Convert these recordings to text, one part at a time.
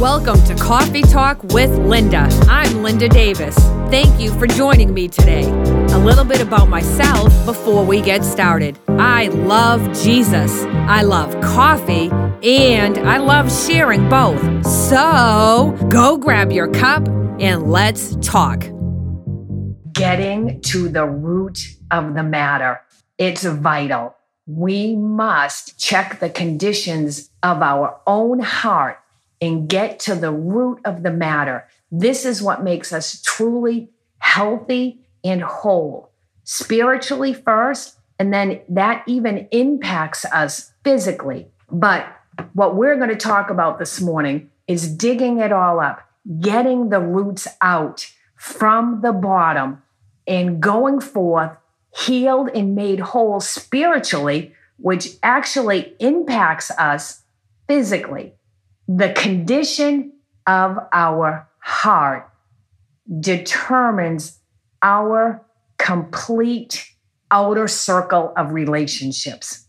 Welcome to Coffee Talk with Linda. I'm Linda Davis. Thank you for joining me today. A little bit about myself before we get started. I love Jesus, I love coffee, and I love sharing both. So go grab your cup and let's talk. Getting to the root of the matter. It's vital. We must check the conditions of our own heart and get to the root of the matter. This is what makes us truly healthy and whole, spiritually first, and then that even impacts us physically. But what we're going to talk about this morning is digging it all up, getting the roots out from the bottom and going forth healed and made whole spiritually, which actually impacts us physically. The condition of our heart determines our complete outer circle of relationships.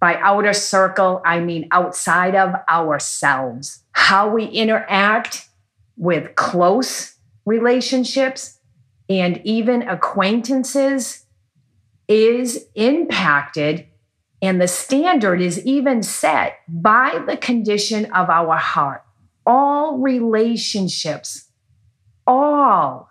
By outer circle, I mean outside of ourselves. How we interact with close relationships and even acquaintances is impacted. And the standard is even set by the condition of our heart. All relationships in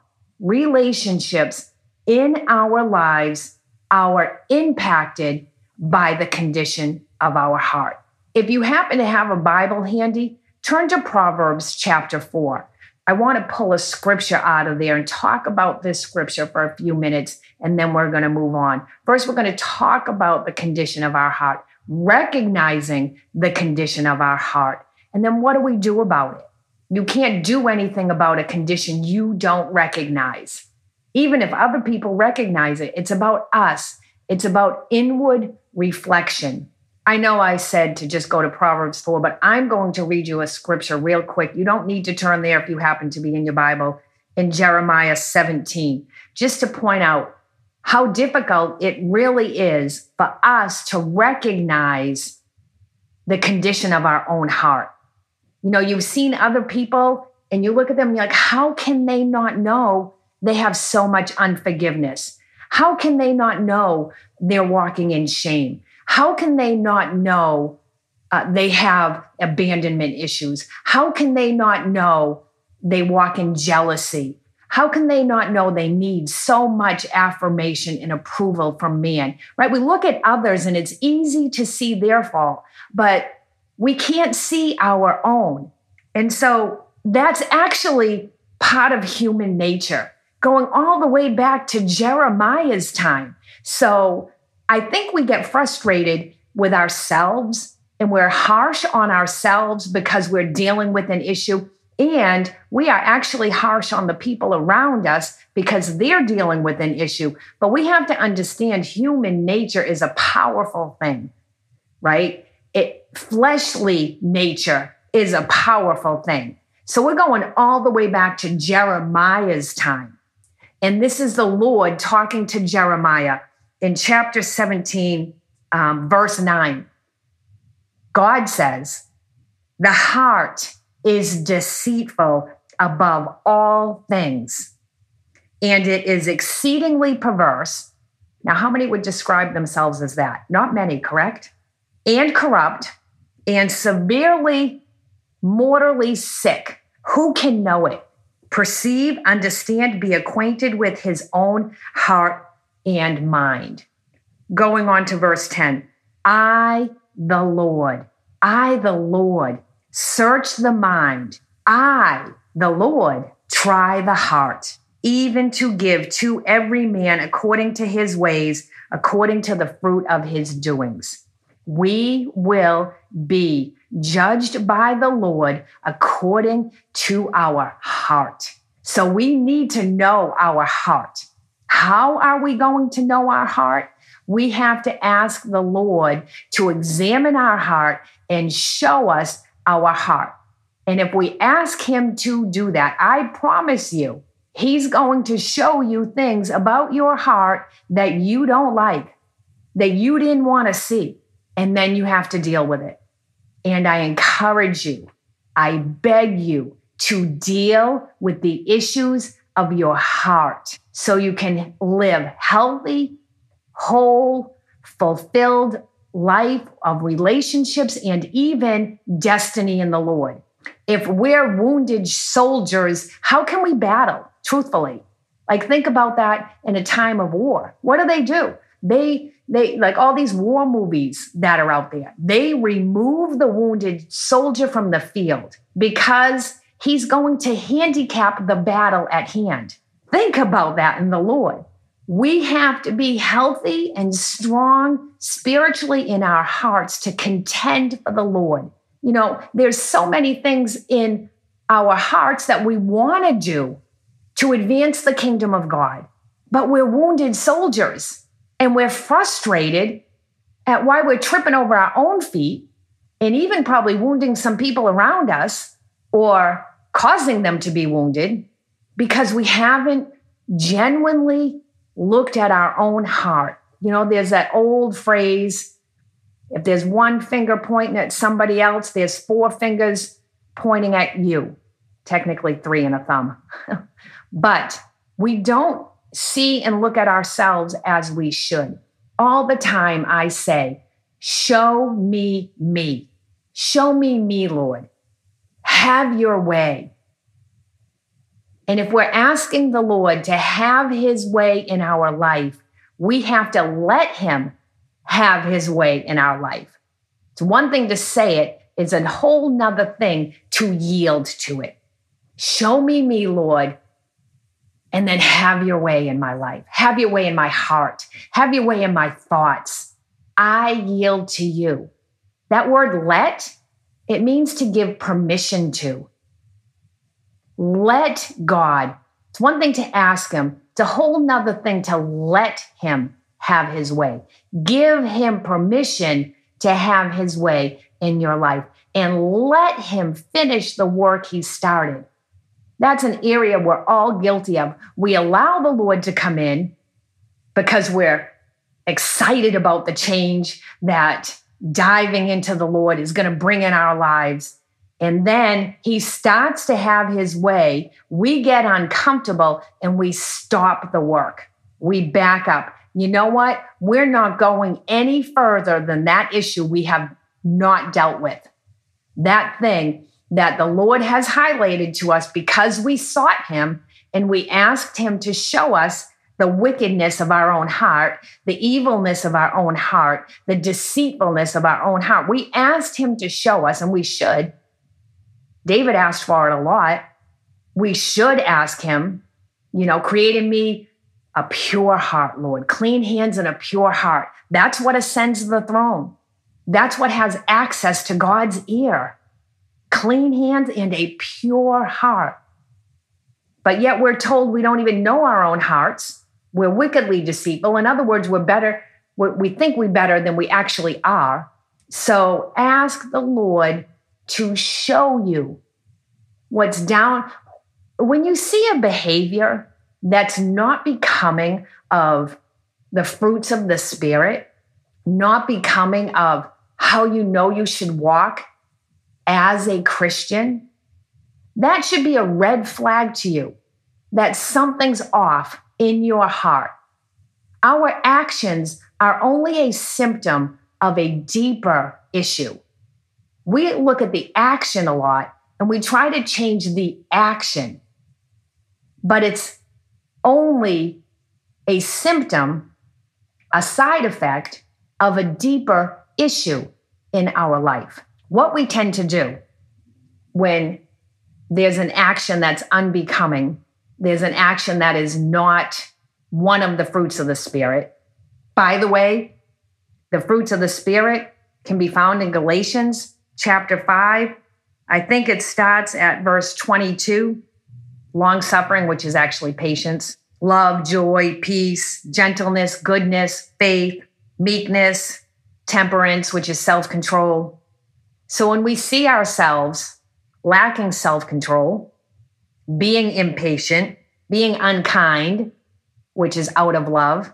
our lives are impacted by the condition of our heart. If you happen to have a Bible handy, turn to Proverbs chapter 4. I want to pull a scripture out of there and talk about this scripture for a few minutes, and then we're going to move on. First, we're going to talk about the condition of our heart, recognizing the condition of our heart. And then what do we do about it? You can't do anything about a condition you don't recognize. Even if other people recognize it, it's about us. It's about inward reflection. I know I said to just go to Proverbs 4, but I'm going to read you a scripture real quick. You don't need to turn there if you happen to be in your Bible, in Jeremiah 17, just to point out how difficult it really is for us to recognize the condition of our own heart. You know, you've seen other people and you look at them and you're like, how can they not know they have so much unforgiveness? How can they not know they're walking in shame? How can they not know they have abandonment issues? How can they not know they walk in jealousy? How can they not know they need so much affirmation and approval from man? Right? We look at others and it's easy to see their fault, but we can't see our own. And so that's actually part of human nature, going all the way back to Jeremiah's time. So I think we get frustrated with ourselves and we're harsh on ourselves because we're dealing with an issue, and we are actually harsh on the people around us because they're dealing with an issue. But we have to understand human nature is a powerful thing, right? Fleshly nature is a powerful thing. So we're going all the way back to Jeremiah's time. And this is the Lord talking to Jeremiah. In chapter 17, verse 9, God says, the heart is deceitful above all things, and it is exceedingly perverse. Now, how many would describe themselves as that? Not many, correct? And corrupt, and severely, mortally sick. Who can know it? Perceive, understand, be acquainted with his own heart and mind. Going on to verse 10, I, the Lord, search the mind. I, the Lord, try the heart, even to give to every man according to his ways, according to the fruit of his doings. We will be judged by the Lord according to our heart. So we need to know our heart. How are we going to know our heart? We have to ask the Lord to examine our heart and show us our heart. And if we ask him to do that, I promise you, he's going to show you things about your heart that you don't like, that you didn't want to see, and then you have to deal with it. And I encourage you I beg you to deal with the issues of your heart so you can live healthy, whole, fulfilled life of relationships and even destiny in the Lord. If we're wounded soldiers, how can we battle truthfully? Like, think about that in a time of war. What do? They like all these war movies that are out there. They remove the wounded soldier from the field because he's going to handicap the battle at hand. Think about that in the Lord. We have to be healthy and strong spiritually in our hearts to contend for the Lord. You know, there's so many things in our hearts that we want to do to advance the kingdom of God, but we're wounded soldiers and we're frustrated at why we're tripping over our own feet and even probably wounding some people around us or causing them to be wounded because we haven't genuinely looked at our own heart. You know, there's that old phrase, if there's one finger pointing at somebody else, there's four fingers pointing at you, technically three and a thumb. But we don't see and look at ourselves as we should. All the time I say, show me me. Show me me, Lord. Have your way. And if we're asking the Lord to have his way in our life, we have to let him have his way in our life. It's one thing to say it. It's a whole nother thing to yield to it. Show me, Lord, and then have your way in my life. Have your way in my heart. Have your way in my thoughts. I yield to you. That word let, it means to give permission to. Let God. It's one thing to ask him. It's a whole nother thing to let him have his way. Give him permission to have his way in your life and let him finish the work he started. That's an area we're all guilty of. We allow the Lord to come in because we're excited about the change that diving into the Lord is going to bring in our lives. And then he starts to have his way. We get uncomfortable and we stop the work. We back up. You know what? We're not going any further than that issue we have not dealt with. That thing that the Lord has highlighted to us because we sought him and we asked him to show us the wickedness of our own heart, the evilness of our own heart, the deceitfulness of our own heart. We asked him to show us, and we should. David asked for it a lot. We should ask him, you know, create in me a pure heart, Lord, clean hands and a pure heart. That's what ascends to the throne. That's what has access to God's ear. Clean hands and a pure heart. But yet we're told we don't even know our own hearts. We're wickedly deceitful. In other words, we think we're better than we actually are. So ask the Lord to show you what's down. When you see a behavior that's not becoming of the fruits of the Spirit, not becoming of how you know you should walk as a Christian, that should be a red flag to you that something's off in your heart. Our actions are only a symptom of a deeper issue. We look at the action a lot and we try to change the action, but it's only a symptom, a side effect of a deeper issue in our life. What we tend to do when there's an action that's unbecoming, there's an action that is not one of the fruits of the Spirit. By the way, the fruits of the Spirit can be found in Galatians chapter 5. I think it starts at verse 22. Long-suffering, which is actually patience, love, joy, peace, gentleness, goodness, faith, meekness, temperance, which is self-control. So when we see ourselves lacking self-control, being impatient, being unkind, which is out of love,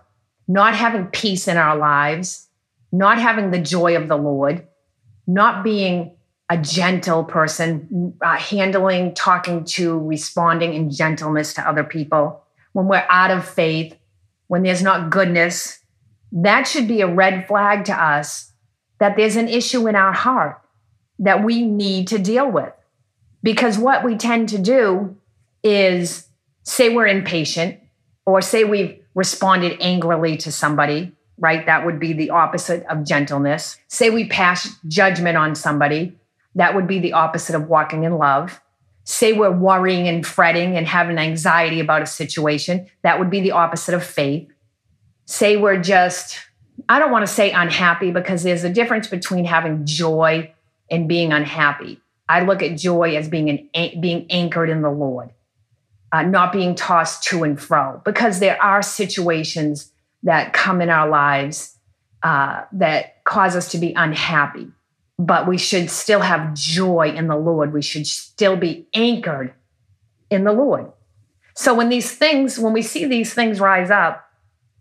not having peace in our lives, not having the joy of the Lord, not being a gentle person, handling, talking to, responding in gentleness to other people. When we're out of faith, when there's not goodness, that should be a red flag to us that there's an issue in our heart that we need to deal with. Because what we tend to do is say we're impatient or say we've responded angrily to somebody, right? That would be the opposite of gentleness. Say we pass judgment on somebody. That would be the opposite of walking in love. Say we're worrying and fretting and having anxiety about a situation. That would be the opposite of faith. Say we're just, I don't want to say unhappy because there's a difference between having joy and being unhappy. I look at joy as being anchored in the Lord, not being tossed to and fro, because there are situations that come in our lives that cause us to be unhappy. But we should still have joy in the Lord. We should still be anchored in the Lord. So when we see these things rise up,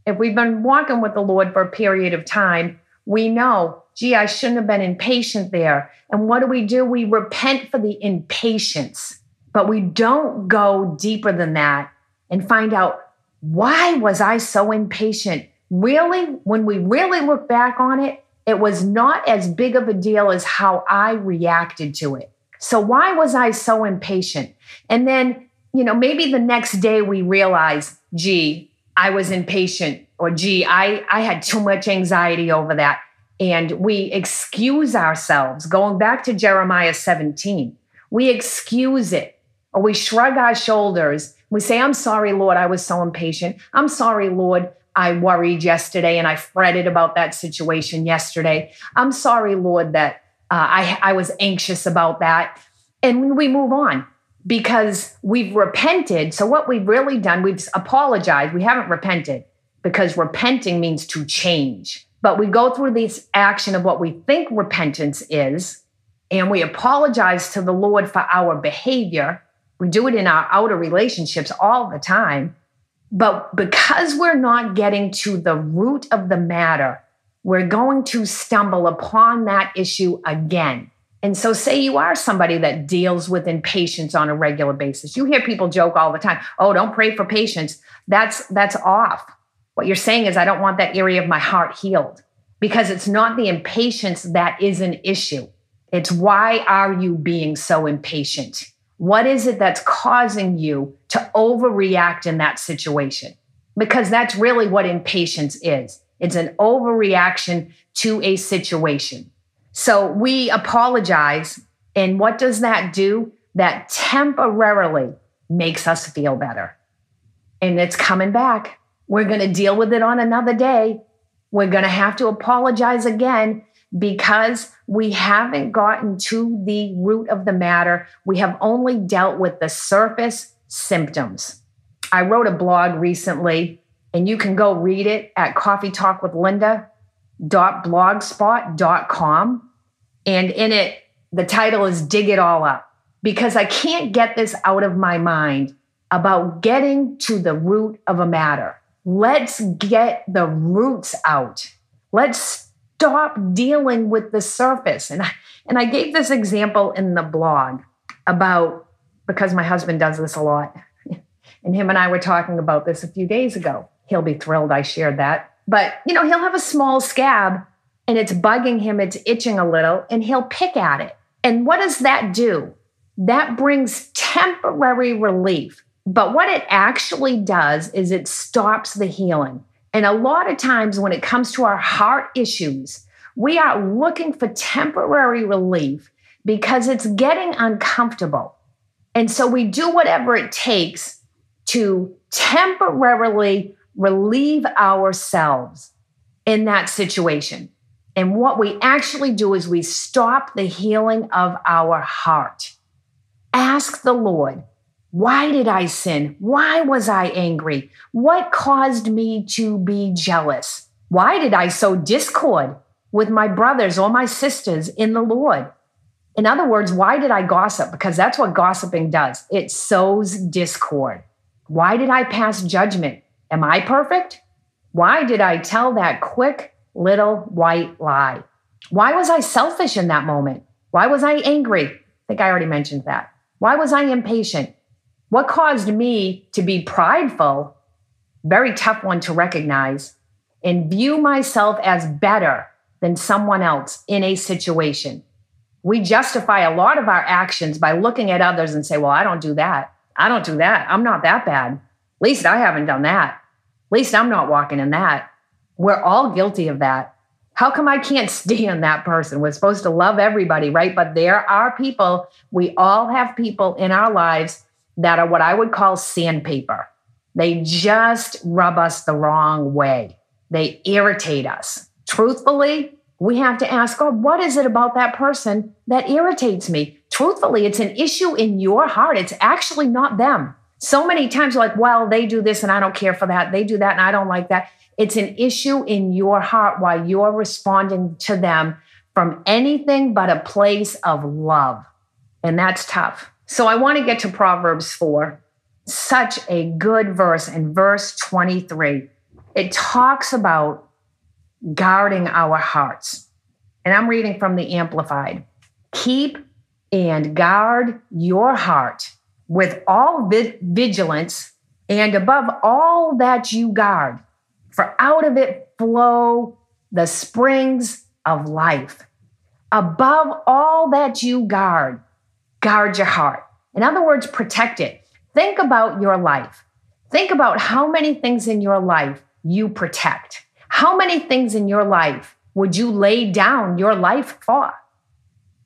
if we've been walking with the Lord for a period of time, we know, gee, I shouldn't have been impatient there. And what do? We repent for the impatience, but we don't go deeper than that and find out, why was I so impatient? Really, when we really look back on it, it was not as big of a deal as how I reacted to it. So why was I so impatient? And then, maybe the next day we realize, gee, I was impatient, or gee, I had too much anxiety over that. And we excuse ourselves. Going back to Jeremiah 17, we excuse it, or we shrug our shoulders. We say, I'm sorry, Lord, I was so impatient. I'm sorry, Lord, I worried yesterday and I fretted about that situation yesterday. I'm sorry, Lord, that I was anxious about that. And we move on because we've repented. So what we've really done, we've apologized. We haven't repented, because repenting means to change. But we go through this action of what we think repentance is, and we apologize to the Lord for our behavior. We do it in our outer relationships all the time. But because we're not getting to the root of the matter, we're going to stumble upon that issue again. And so say you are somebody that deals with impatience on a regular basis. You hear people joke all the time, oh, don't pray for patience. That's off. What you're saying is, I don't want that area of my heart healed, because it's not the impatience that is an issue. It's, why are you being so impatient? What is it that's causing you to overreact in that situation? Because that's really what impatience is. It's an overreaction to a situation. So we apologize. And what does that do? That temporarily makes us feel better. And it's coming back. We're going to deal with it on another day. We're going to have to apologize again, because we haven't gotten to the root of the matter. We have only dealt with the surface symptoms. I wrote a blog recently, and you can go read it at coffeetalkwithlinda.blogspot.com. And in it, the title is Dig It All Up, because I can't get this out of my mind about getting to the root of a matter. Let's get the roots out. Let's stop dealing with the surface. And I gave this example in the blog about, because my husband does this a lot, and him and I were talking about this a few days ago. He'll be thrilled I shared that. But, he'll have a small scab and it's bugging him, it's itching a little, and he'll pick at it. And what does that do? That brings temporary relief. But what it actually does is it stops the healing. And a lot of times when it comes to our heart issues, we are looking for temporary relief because it's getting uncomfortable. And so we do whatever it takes to temporarily relieve ourselves in that situation. And what we actually do is we stop the healing of our heart. Ask the Lord, why did I sin? Why was I angry? What caused me to be jealous? Why did I sow discord with my brothers or my sisters in the Lord? In other words, why did I gossip? Because that's what gossiping does. It sows discord. Why did I pass judgment? Am I perfect? Why did I tell that quick little white lie? Why was I selfish in that moment? Why was I angry? I think I already mentioned that. Why was I impatient? What caused me to be prideful? Very tough one to recognize, and view myself as better than someone else in a situation. We justify a lot of our actions by looking at others and say, well, I don't do that. I don't do that. I'm not that bad. At least I haven't done that. At least I'm not walking in that. We're all guilty of that. How come I can't stand that person? We're supposed to love everybody, right? But there are people, we all have people in our lives that are what I would call sandpaper. They just rub us the wrong way. They irritate us. Truthfully, we have to ask God, what is it about that person that irritates me? Truthfully, it's an issue in your heart. It's actually not them. So many times you're like, well, they do this and I don't care for that. They do that and I don't like that. It's an issue in your heart while you're responding to them from anything but a place of love. And that's tough. So I want to get to Proverbs 4. Such a good verse in verse 23. It talks about guarding our hearts. And I'm reading from the Amplified. Keep and guard your heart with all vigilance and above all that you guard, for out of it flow the springs of life. Above all that you guard, guard your heart. In other words, protect it. Think about your life. Think about how many things in your life you protect. How many things in your life would you lay down your life for,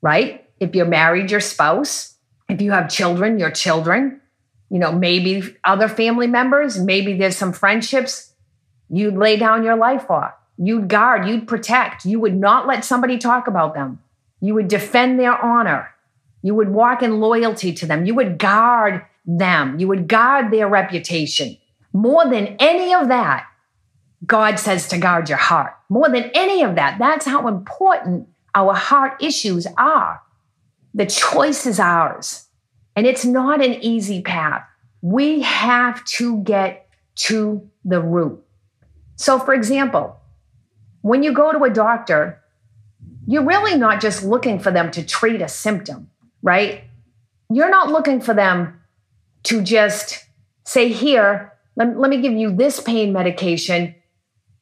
right? If you're married, your spouse. If you have children, your children. You know, maybe other family members. Maybe there's some friendships you'd lay down your life for. You'd guard, you'd protect. You would not let somebody talk about them. You would defend their honor. You would walk in loyalty to them. You would guard them. You would guard their reputation. More than any of that, God says to guard your heart. More than any of that, that's how important our heart issues are. The choice is ours, and it's not an easy path. We have to get to the root. So for example, when you go to a doctor, you're really not just looking for them to treat a symptom, right? You're not looking for them to just say, here, let me give you this pain medication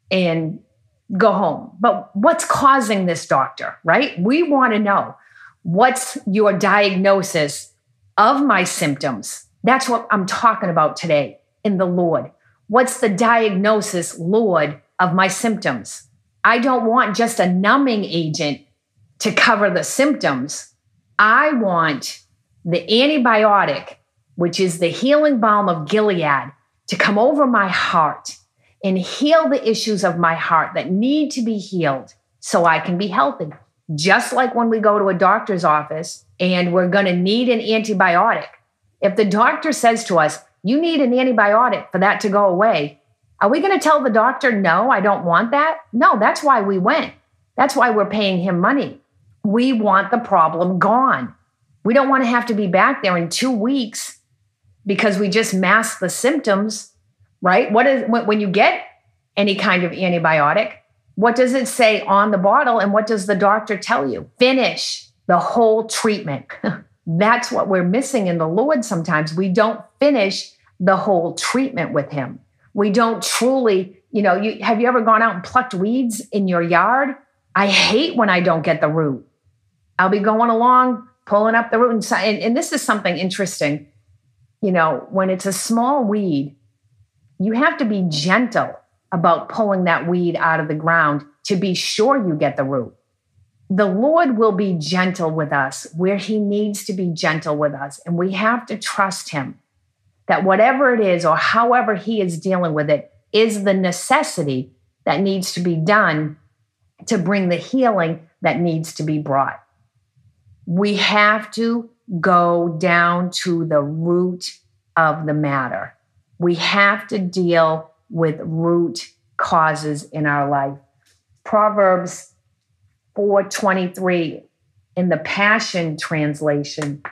and go home. But what's causing this, doctor, right? We want to know, what's your diagnosis of my symptoms? That's what I'm talking about today in the Lord. What's the diagnosis, Lord, of my symptoms? I don't want just a numbing agent to cover the symptoms. I want the antibiotic, which is the healing balm of Gilead, to come over my heart and heal the issues of my heart that need to be healed so I can be healthy. Just like when we go to a doctor's office and we're going to need an antibiotic. If the doctor says to us, you need an antibiotic for that to go away, are we going to tell the doctor, no, I don't want that? No, that's why we went. That's why we're paying him money. We want the problem gone. We don't want to have to be back there in 2 weeks because we just masked the symptoms, right? When you get any kind of antibiotic, what does it say on the bottle and what does the doctor tell you? Finish the whole treatment. That's what we're missing in the Lord sometimes. We don't finish the whole treatment with him. We don't truly, have you ever gone out and plucked weeds in your yard? I hate when I don't get the root. I'll be going along, pulling up the root. And this is something interesting. When it's a small weed, you have to be gentle about pulling that weed out of the ground to be sure you get the root. The Lord will be gentle with us where he needs to be gentle with us. And we have to trust him that whatever it is or however he is dealing with it is the necessity that needs to be done to bring the healing that needs to be brought. We have to go down to the root of the matter. We have to deal with root causes in our life. Proverbs 4:23 in the Passion Translation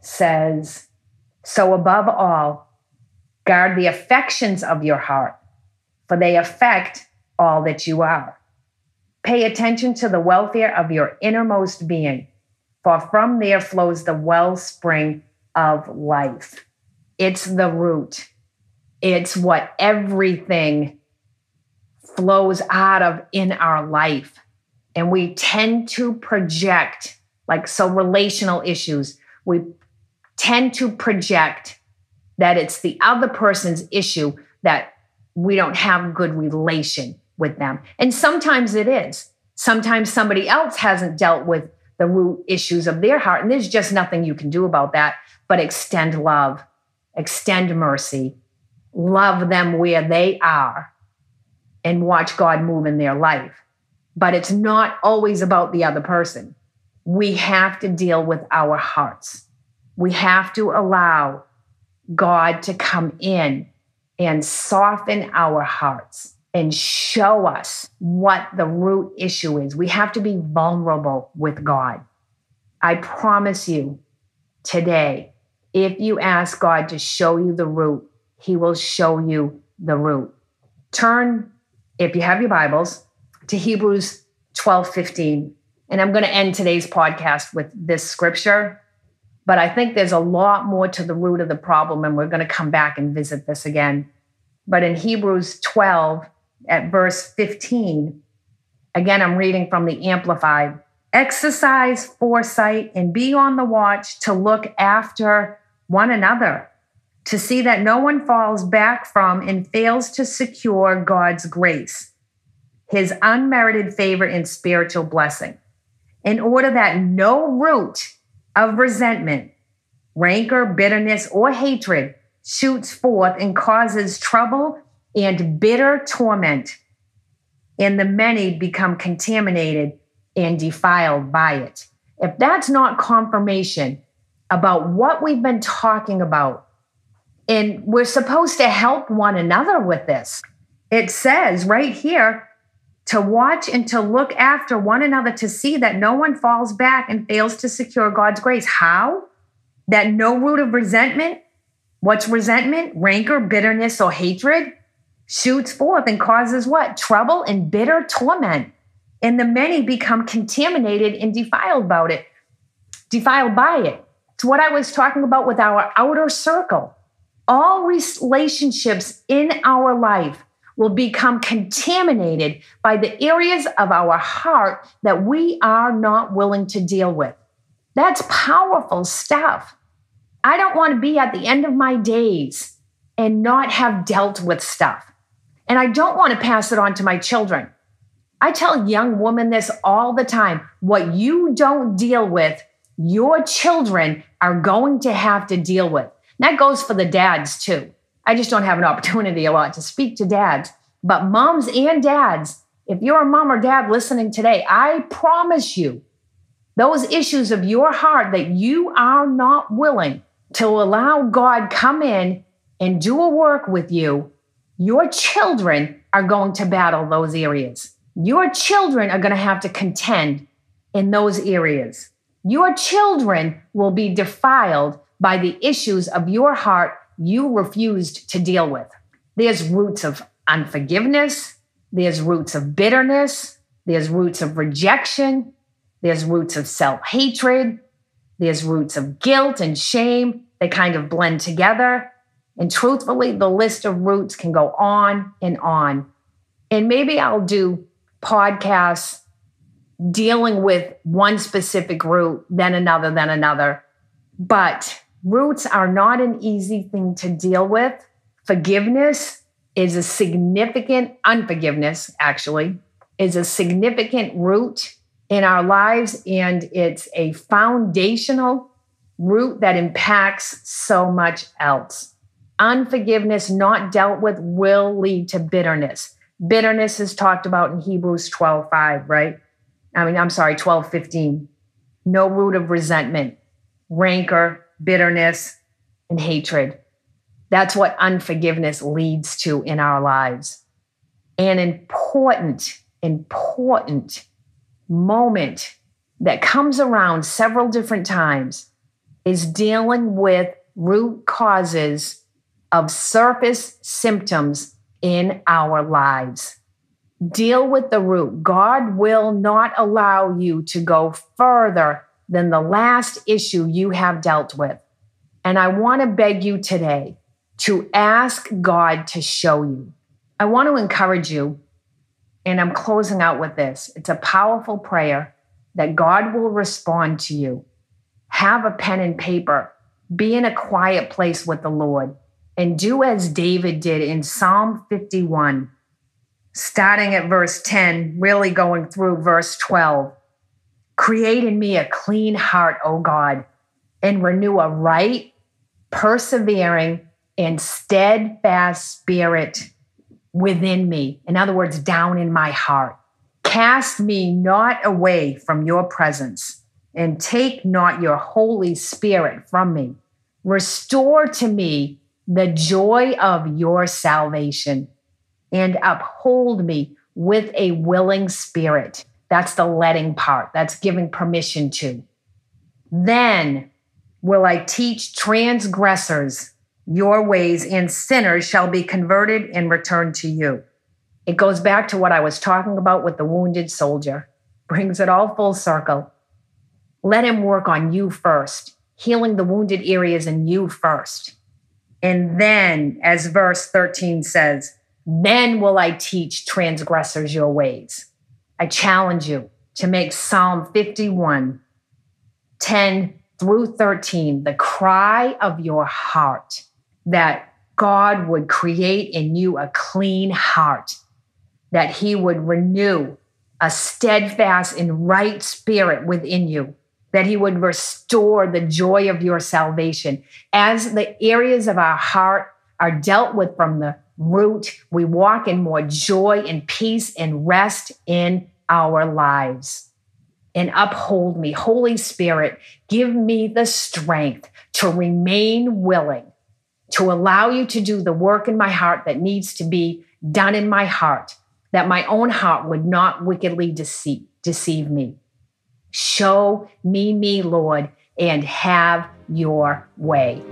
says, so above all, guard the affections of your heart, for they affect all that you are. Pay attention to the welfare of your innermost being, for from there flows the wellspring of life. It's the root. It's what everything flows out of in our life. And we tend to project, like, so relational issues, we tend to project that it's the other person's issue, that we don't have good relation with them. And sometimes it is. Sometimes somebody else hasn't dealt with the root issues of their heart, and there's just nothing you can do about that, but extend love, extend mercy, love them where they are, and watch God move in their life. But it's not always about the other person. We have to deal with our hearts. We have to allow God to come in and soften our hearts and show us what the root issue is. We have to be vulnerable with God. I promise you today, if you ask God to show you the root, he will show you the root. Turn, if you have your Bibles, to Hebrews 12:15. And I'm going to end today's podcast with this scripture, but I think there's a lot more to the root of the problem, and we're going to come back and visit this again. But in Hebrews 12 at verse 15, again, I'm reading from the Amplified, exercise foresight and be on the watch to look after one another, to see that no one falls back from and fails to secure God's grace, his unmerited favor and spiritual blessing, in order that no root of resentment, rancor, bitterness, or hatred shoots forth and causes trouble and bitter torment, and the many become contaminated and defiled by it. If that's not confirmation about what we've been talking about, and we're supposed to help one another with this, it says right here, to watch and to look after one another, to see that no one falls back and fails to secure God's grace. How? That no root of resentment, what's resentment? Rancor, bitterness, or hatred shoots forth and causes what? Trouble and bitter torment. And the many become contaminated and defiled by it. It's what I was talking about with our outer circle. All relationships in our life will become contaminated by the areas of our heart that we are not willing to deal with. That's powerful stuff. I don't want to be at the end of my days and not have dealt with stuff. And I don't want to pass it on to my children. I tell young women this all the time. What you don't deal with, your children are going to have to deal with. And that goes for the dads too. I just don't have an opportunity a lot to speak to dads, but moms and dads, if you're a mom or dad listening today, I promise you, those issues of your heart that you are not willing to allow God come in and do a work with you, your children are going to battle those areas. Your children are going to have to contend in those areas. Your children will be defiled by the issues of your heart you refused to deal with. There's roots of unforgiveness. There's roots of bitterness. There's roots of rejection. There's roots of self-hatred. There's roots of guilt and shame. They kind of blend together. And truthfully, the list of roots can go on and on. And maybe I'll do podcasts dealing with one specific root, then another. But roots are not an easy thing to deal with. Unforgiveness is a significant root in our lives, and it's a foundational root that impacts so much else. Unforgiveness not dealt with will lead to bitterness. Bitterness is talked about in Hebrews 12:5, right? 12:15. No root of resentment, rancor, bitterness, and hatred. That's what unforgiveness leads to in our lives. An important moment that comes around several different times is dealing with root causes of surface symptoms in our lives. Deal with the root. God will not allow you to go further than the last issue you have dealt with. And I want to beg you today to ask God to show you. I want to encourage you, and I'm closing out with this. It's a powerful prayer that God will respond to you. Have a pen and paper. Be in a quiet place with the Lord. And do as David did in Psalm 51, starting at verse 10, really going through verse 12. Create in me a clean heart, O God, and renew a right, persevering, and steadfast spirit within me. In other words, down in my heart. Cast me not away from your presence, and take not your Holy Spirit from me. Restore to me the joy of your salvation, and uphold me with a willing spirit. That's the letting part. That's giving permission to. Then will I teach transgressors your ways, and sinners shall be converted and returned to you. It goes back to what I was talking about with the wounded soldier. Brings it all full circle. Let him work on you first, healing the wounded areas in you first. And then, as verse 13 says, then will I teach transgressors your ways. I challenge you to make Psalm 51, 10 through 13, the cry of your heart, that God would create in you a clean heart, that he would renew a steadfast and right spirit within you, that he would restore the joy of your salvation. As the areas of our heart are dealt with from the root, we walk in more joy and peace and rest in our lives. And uphold me, Holy Spirit, give me the strength to remain willing, to allow you to do the work in my heart that needs to be done in my heart, that my own heart would not wickedly deceive me. Show me, Lord, and have your way.